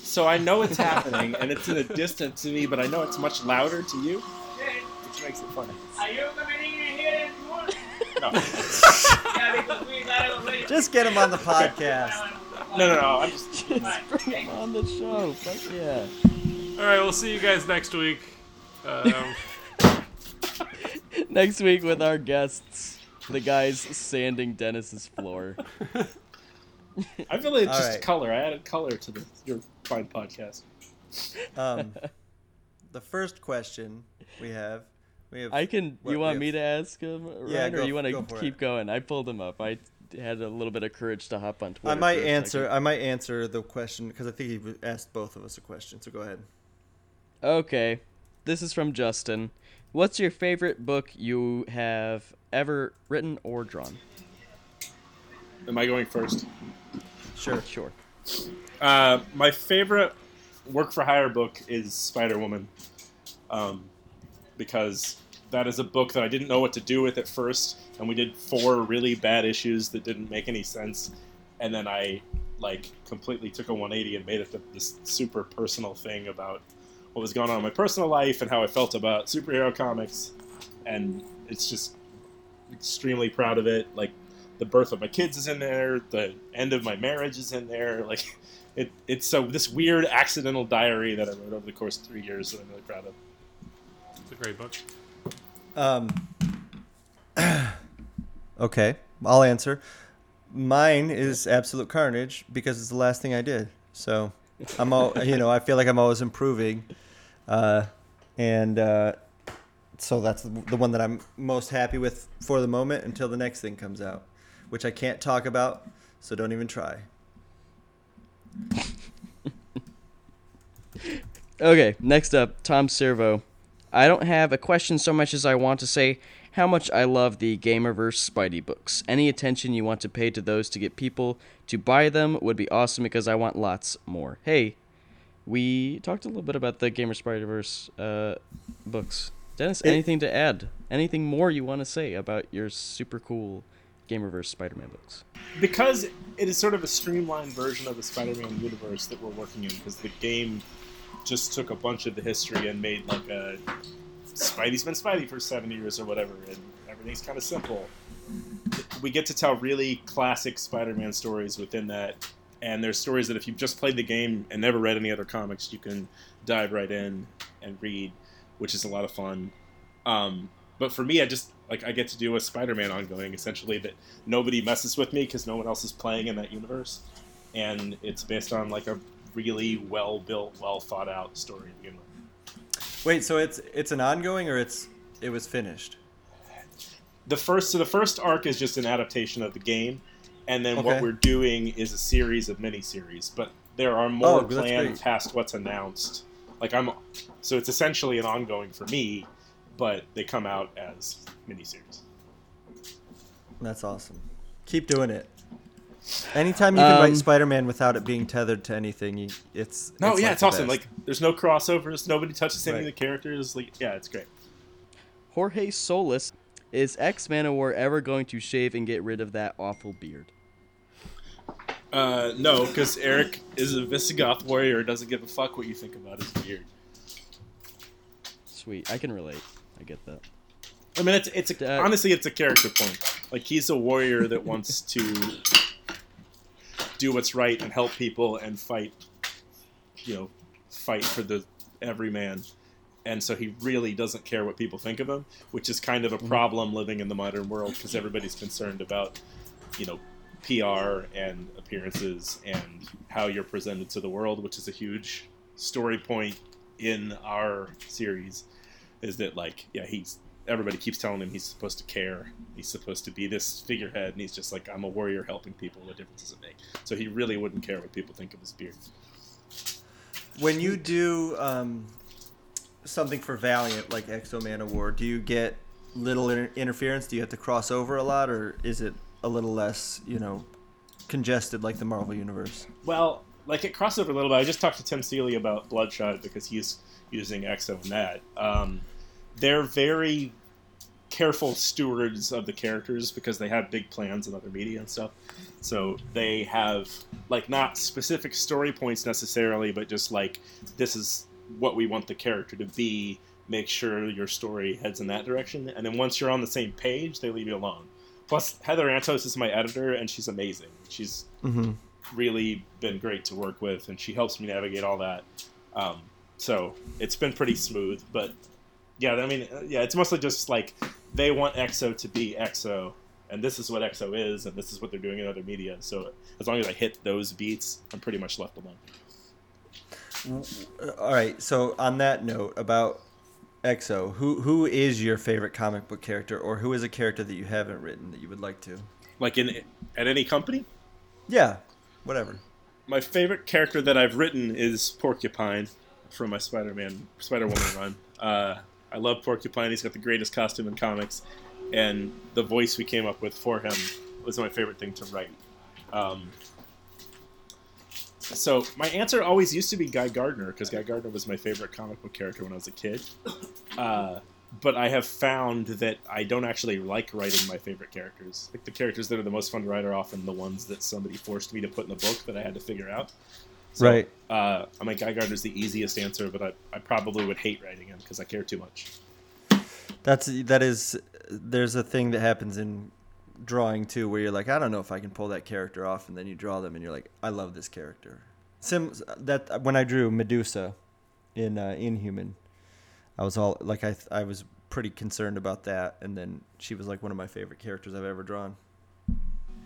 So I know it's happening, and it's in a distance to me, but I know it's much louder to you, which makes it funny. Are you coming in here if you want? No. Just get him on the podcast. No. I'm just bring him on the show. Fuck yeah. All right, we'll see you guys next week. Next week with our guests, the guys sanding Dennis's floor. I feel like it's just color. I added color to your fine podcast. The first question we have. I can. What, you want me to ask him, Ryan, or you want to keep going? I pulled him up. I had a little bit of courage to hop on Twitter. I might answer the question because I think he asked both of us a question. So go ahead. Okay, this is from Justin. What's your favorite book you have ever written or drawn? Am I going first? Sure. My favorite work-for-hire book is Spider-Woman, because that is a book that I didn't know what to do with at first, and we did 4 really bad issues that didn't make any sense, and then I completely took a 180 and made it this super personal thing about what was going on in my personal life and how I felt about superhero comics, and it's just extremely proud of it. The birth of my kids is in there, the end of my marriage is in there. It's so this weird accidental diary that I wrote over the course of 3 years that I'm really proud of. It's a great book. Okay, I'll answer. Mine is Absolute Carnage because it's the last thing I did. So I'm all, I feel like I'm always improving. So that's the one that I'm most happy with for the moment until the next thing comes out, which I can't talk about, so don't even try. Okay, next up, Tom Servo. I don't have a question so much as I want to say how much I love the Gamerverse Spidey books. Any attention you want to pay to those to get people to buy them would be awesome because I want lots more. Hey, we talked a little bit about the Gamer Spider-Verse books. Dennis, anything to add? Anything more you want to say about your super cool Gamerverse Spider-Man books? Because it is sort of a streamlined version of the Spider-Man universe that we're working in, because the game just took a bunch of the history and made a Spidey's been Spidey for 70 years or whatever, and everything's kind of simple. We get to tell really classic Spider-Man stories within that, and there's stories that if you've just played the game and never read any other comics, you can dive right in and read, which is a lot of fun. But for me, I just Like, I get to do a Spider-Man ongoing, essentially, that nobody messes with me because no one else is playing in that universe. And it's based on, like, a really well-built, well-thought-out story. Wait, so it's an ongoing, or it was finished? The first arc is just an adaptation of the game, and then what we're doing is a series of miniseries. But there are more planned past what's announced. So it's essentially an ongoing for me, but they come out as miniseries. That's awesome. Keep doing it. Anytime you can write Spider-Man without it being tethered to anything, it's awesome. Best. Like, there's no crossovers, nobody touches any of the characters. Like, yeah, it's great. Jorge Solis, is X Manowar ever going to shave and get rid of that awful beard? No, because Eric is a Visigoth warrior and doesn't give a fuck what you think about his beard. Sweet, I can relate. I get that. I mean, honestly, it's a character point. Like, he's a warrior that wants to do what's right and help people and fight for the everyman. And so he really doesn't care what people think of him, which is kind of a problem living in the modern world because everybody's concerned about, PR and appearances and how you're presented to the world, which is a huge story point in our series, is that, like, yeah, everybody keeps telling him he's supposed to care. He's supposed to be this figurehead, and he's just like, I'm a warrior helping people. What difference does it make? So he really wouldn't care what people think of his beard. When you do something for Valiant, like X-O Manowar, do you get little interference? Do you have to cross over a lot, or is it a little less, congested like the Marvel Universe? Well, like, it crossed over a little bit. I just talked to Tim Seeley about Bloodshot because he's using X-O in that. They're very careful stewards of the characters because they have big plans and other media and stuff. So they have, like, not specific story points necessarily, but just, like, this is what we want the character to be. Make sure your story heads in that direction. And then once you're on the same page, they leave you alone. Plus, Heather Antos is my editor, and she's amazing. She's really been great to work with, and she helps me navigate all that. So it's been pretty smooth. But, yeah, I mean, yeah, it's mostly just, like, they want XO to be XO, and this is what XO is, and this is what they're doing in other media. So as long as I hit those beats, I'm pretty much left alone. All right, so on that note about XO, who is your favorite comic book character, or who is a character that you haven't written that you would like to? Like, at any company? Yeah, whatever. My favorite character that I've written is Porcupine from my Spider-Woman run. I love Porcupine. He's got the greatest costume in comics, and the voice we came up with for him was my favorite thing to write. So my answer always used to be Guy Gardner, because Guy Gardner was my favorite comic book character when I was a kid. But I have found that I don't actually like writing my favorite characters. Like, the characters that are the most fun to write are often the ones that somebody forced me to put in the book that I had to figure out. So, right. I mean, Guy Gardner's the easiest answer, but I probably would hate writing him because I care too much. There's a thing that happens in drawing too, where you're like, I don't know if I can pull that character off, and then you draw them and you're like, I love this character. That when I drew Medusa in Inhuman, I was all like, I was pretty concerned about that, and then she was like one of my favorite characters I've ever drawn.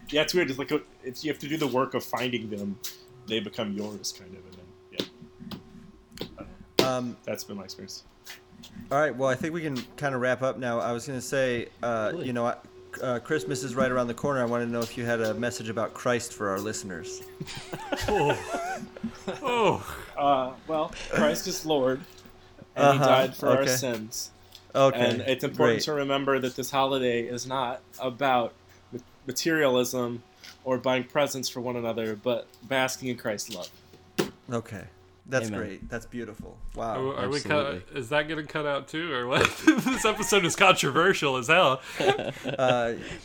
Yeah, it's weird. It's like you have to do the work of finding them; they become yours, kind of. And then, yeah, that's been my experience. All right, well, I think we can kind of wrap up now. I was going to say, Christmas is right around the corner. I want to know if you had a message about Christ for our listeners. Well, Christ is Lord, and he died for our sins. Okay. And it's important to remember that this holiday is not about materialism or buying presents for one another, but basking in Christ's love. Okay. That's great. That's beautiful. Wow. Are we cut, is that getting cut out too, or what? This episode is controversial as hell.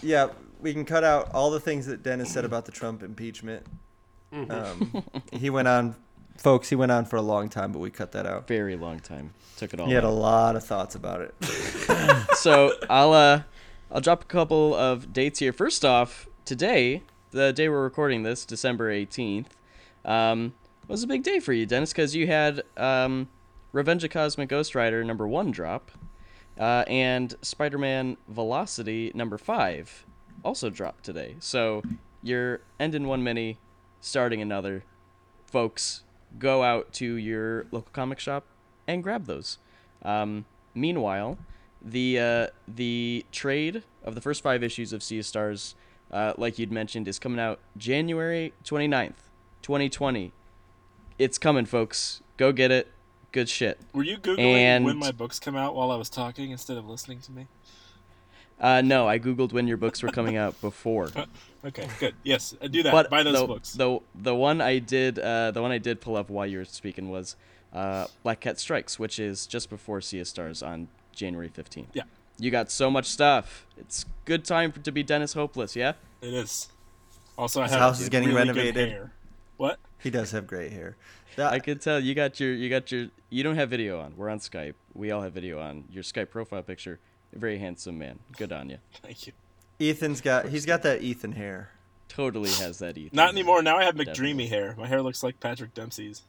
Yeah, we can cut out all the things that Dennis said about the Trump impeachment. Mm-hmm. He went on for a long time, but we cut that out. Very long time. Took it all. He had a lot of thoughts about it. So I'll drop a couple of dates here. First off, today, the day we're recording this, December 18th. It was a big day for you, Dennis, because you had Revenge of Cosmic Ghost Rider #1 drop, And Spider-Man Velocity #5 also dropped today. So you're ending one mini, starting another. Folks, go out to your local comic shop and grab those. Meanwhile, the trade of the first 5 issues of Sea of Stars, like you'd mentioned, is coming out January 29th, 2020. It's coming, folks. Go get it. Good shit. Were you Googling when my books come out while I was talking instead of listening to me? No, I Googled when your books were coming out before. Okay, good. Yes, do that. But buy those books. The one I did pull up while you were speaking was Black Cat Strikes, which is just before Sea of Stars on January 15th. Yeah. You got so much stuff. It's good time to be Dennis Hopeless, yeah? It is. Also, I have his house is getting really renovated. What? He does have great hair. I could tell you got your you don't have video on. We're on Skype. We all have video on. Your Skype profile picture. Very handsome man. Good on you. Thank you. He's got that Ethan hair. Totally has that Ethan. Not anymore. Now I have McDreamy hair. My hair looks like Patrick Dempsey's.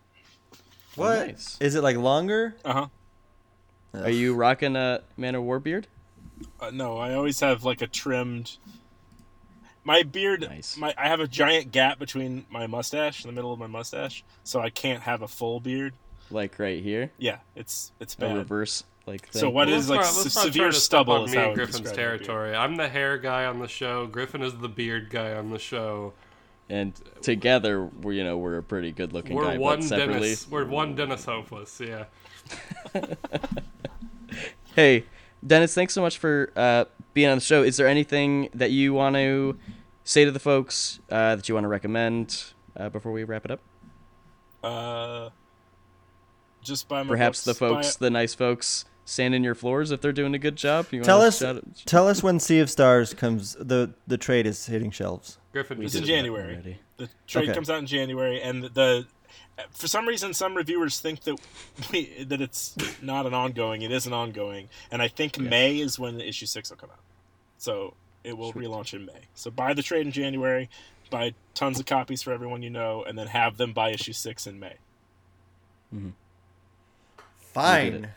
What? Oh, nice. Is it like longer? Uh-huh. Are you rocking a Man-O-War beard? No, I always have like a trimmed. My beard, nice. I have a giant gap between my mustache, in the middle of my mustache, so I can't have a full beard. Like right here? Yeah, it's bad. A reverse like thing. So what is like severe stubble is how I would describe Griffin's territory. I'm the hair guy on the show. Griffin is the beard guy on the show. And together, we're a pretty good-looking guy. We're one Dennis Hopeless, yeah. Hey, Dennis, thanks so much for being on the show. Is there anything that you want to say to the folks that you want to recommend before we wrap it up? Just buy my perhaps books, the nice folks sanding your floors if they're doing a good job. Tell us when Sea of Stars comes. The trade is hitting shelves. Griffin, it's in January. The trade comes out in January, and for some reason, some reviewers think that that it's not an ongoing. It is an ongoing, and I think May is when the issue 6 will come out. So it will relaunch in May. So buy the trade in January, buy tons of copies for everyone you know, and then have them buy issue 6 in May. Mm-hmm. Fine.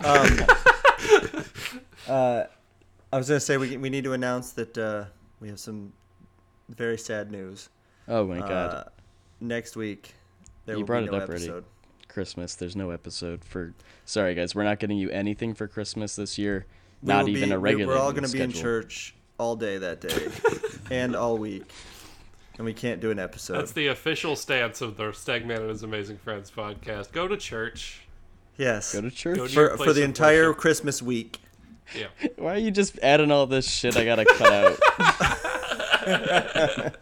I was going to say we need to announce that we have some very sad news. Oh my God! Next week. You brought it up already. Christmas, there's no episode for. Sorry, guys, we're not getting you anything for Christmas this year. Not even a regular. We're all going to be in church all day that day and all week, and we can't do an episode. That's the official stance of the Stagman and His Amazing Friends podcast. Go to church. Yes. Go to church for the entire worship. Christmas week. Yeah. Why are you just adding all this shit I got to cut out?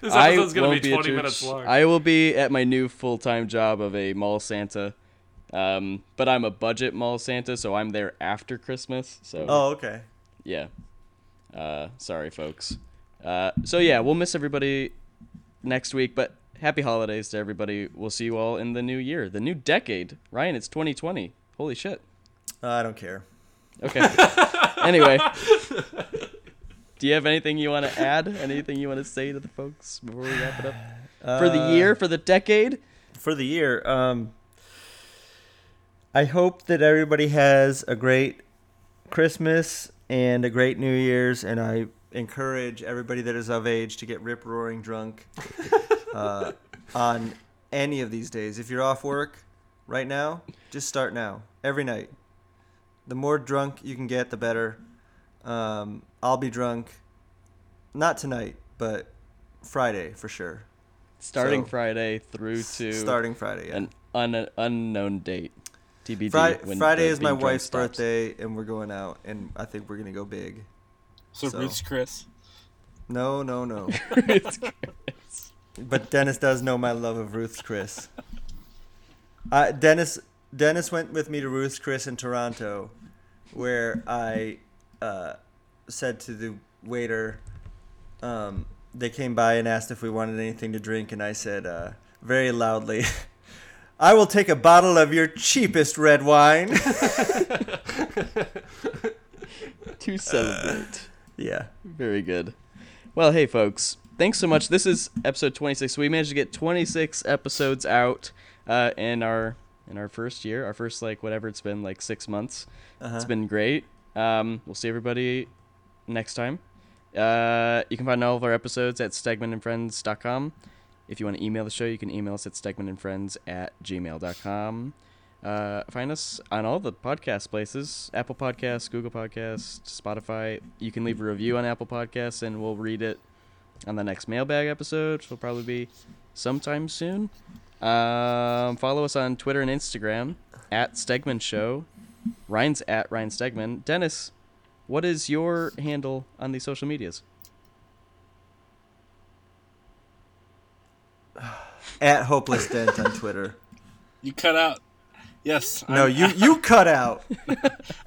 This episode's going to be 20 minutes long. I will be at my new full-time job of a mall Santa. But I'm a budget mall Santa, so I'm there after Christmas. So. Oh, okay. Yeah. Sorry, folks. So, yeah, we'll miss everybody next week, but happy holidays to everybody. We'll see you all in the new year, the new decade. Ryan, it's 2020. Holy shit. I don't care. Okay. Anyway. Do you have anything you want to add? Anything you want to say to the folks before we wrap it up? For the year? For the decade? For the year. I hope that everybody has a great Christmas and a great New Year's, and I encourage everybody that is of age to get rip-roaring drunk on any of these days. If you're off work right now, just start now. Every night. The more drunk you can get, the better. I'll be drunk, not tonight, but Friday for sure. Starting Friday through to starting Friday, yeah. an unknown date. TBD. Friday is my wife's birthday, and we're going out, and I think we're gonna go big. So. Ruth's Chris. No. Ruth's Chris. But Dennis does know my love of Ruth's Chris. Dennis went with me to Ruth's Chris in Toronto, where I. Said to the waiter, they came by and asked if we wanted anything to drink, and I said very loudly, I will take a bottle of your cheapest red wine. To celebrate. Yeah. Very good. Well, hey, folks, thanks so much. This is episode 26. We managed to get 26 episodes out in our in our first year, our first, like, whatever it's been, like 6 months. Uh-huh. It's been great. We'll see everybody next time. You can find all of our episodes at stegmanandfriends.com. If you want to email the show, you can email us at stegmanandfriends@gmail.com. Find us on all the podcast places, Apple Podcasts, Google Podcasts, Spotify. You can leave a review on Apple Podcasts, and we'll read it on the next mailbag episode, which will probably be sometime soon. Follow us on Twitter and Instagram, @StegmanShow. Ryan's @RyanStegman. Dennis, what is your handle on the social medias? @HopelessDent on Twitter. You cut out. Yes. No, you cut out.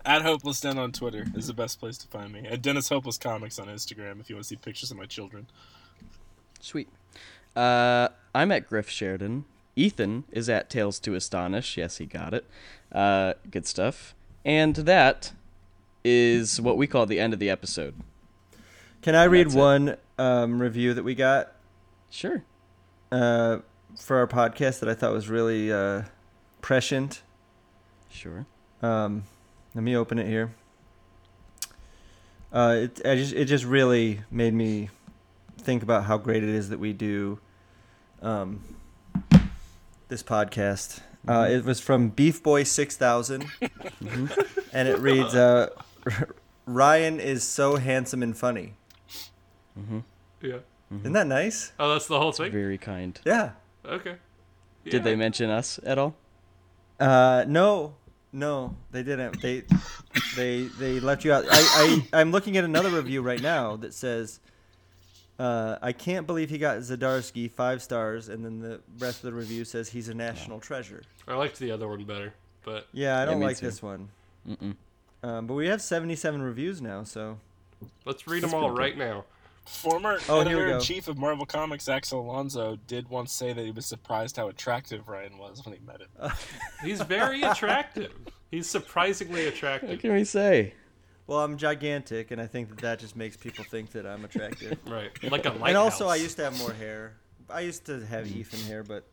@HopelessDent on Twitter is the best place to find me. @DennisHopelessComics on Instagram if you want to see pictures of my children. Sweet. I'm @GriffSheridan. Ethan is @TalesToAstonish. Yes, he got it. Good stuff. And that is what we call the end of the episode. Can I read one review that we got? Sure. For our podcast that I thought was really... prescient. Sure. Let me open it here. It just really made me think about how great it is that we do this podcast. It was from BeefBoy6000, and it reads, "Ryan is so handsome and funny." Mm-hmm. Yeah. Mm-hmm. Isn't that nice? Oh, that's the whole thing. Very kind. Yeah. Okay. Yeah. Did they mention us at all? No, they didn't. They left you out. I'm looking at another review right now that says, I can't believe he got Zdarsky 5 stars. And then the rest of the review says he's a national treasure. I liked the other one better, but yeah, I don't like too. This one. Mm-mm. But we have 77 reviews now, so let's read them all right now. Former editor-in-chief of Marvel Comics, Axel Alonso, did once say that he was surprised how attractive Ryan was when he met him. He's very attractive. He's surprisingly attractive. What can we say? Well, I'm gigantic, and I think that just makes people think that I'm attractive. Right. Like a lighthouse. And also, I used to have more hair. I used to have Ethan hair, but,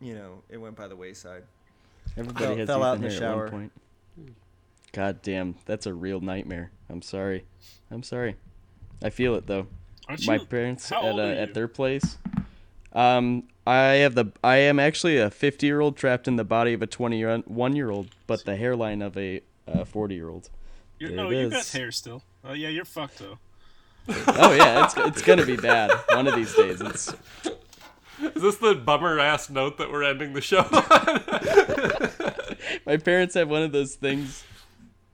you know, it went by the wayside. Everybody has fell Ethan out in the shower. At one point. God damn, that's a real nightmare. I'm sorry. I feel it, though. My parents at their place. I am actually a 50-year-old trapped in the body of a 21-year-old, but the hairline of a 40-year-old. You got hair still. Oh yeah, you're fucked though. Oh yeah, it's gonna be bad one of these days. Is this the bummer ass note that we're ending the show on? My parents have one of those things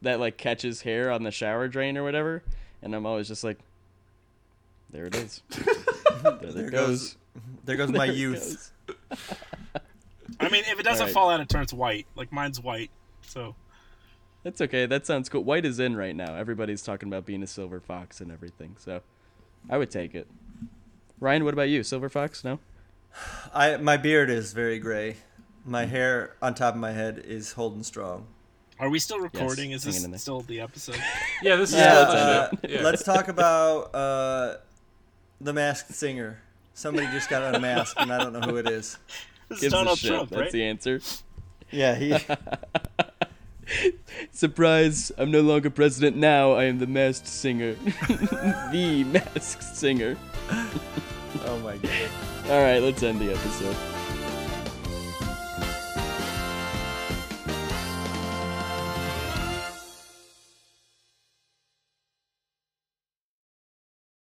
that like catches hair on the shower drain or whatever, and I'm always just like. There it is. There it goes. There goes my youth. I mean, if it doesn't fall out, it turns white. Like, mine's white, so. That's okay. That sounds cool. White is in right now. Everybody's talking about being a silver fox and everything, so I would take it. Ryan, what about you? Silver fox? No? My beard is very gray. My hair on top of my head is holding strong. Are we still recording? Yes, is this still the episode? Yeah, this is still the episode. Yeah. Let's talk about the masked singer. Somebody just got unmasked, and I don't know who it is. This is Donald Trump, right? That's the answer. Yeah, he... Surprise, I'm no longer president now. I am the masked singer. The masked singer. Oh, my God. All right, let's end the episode.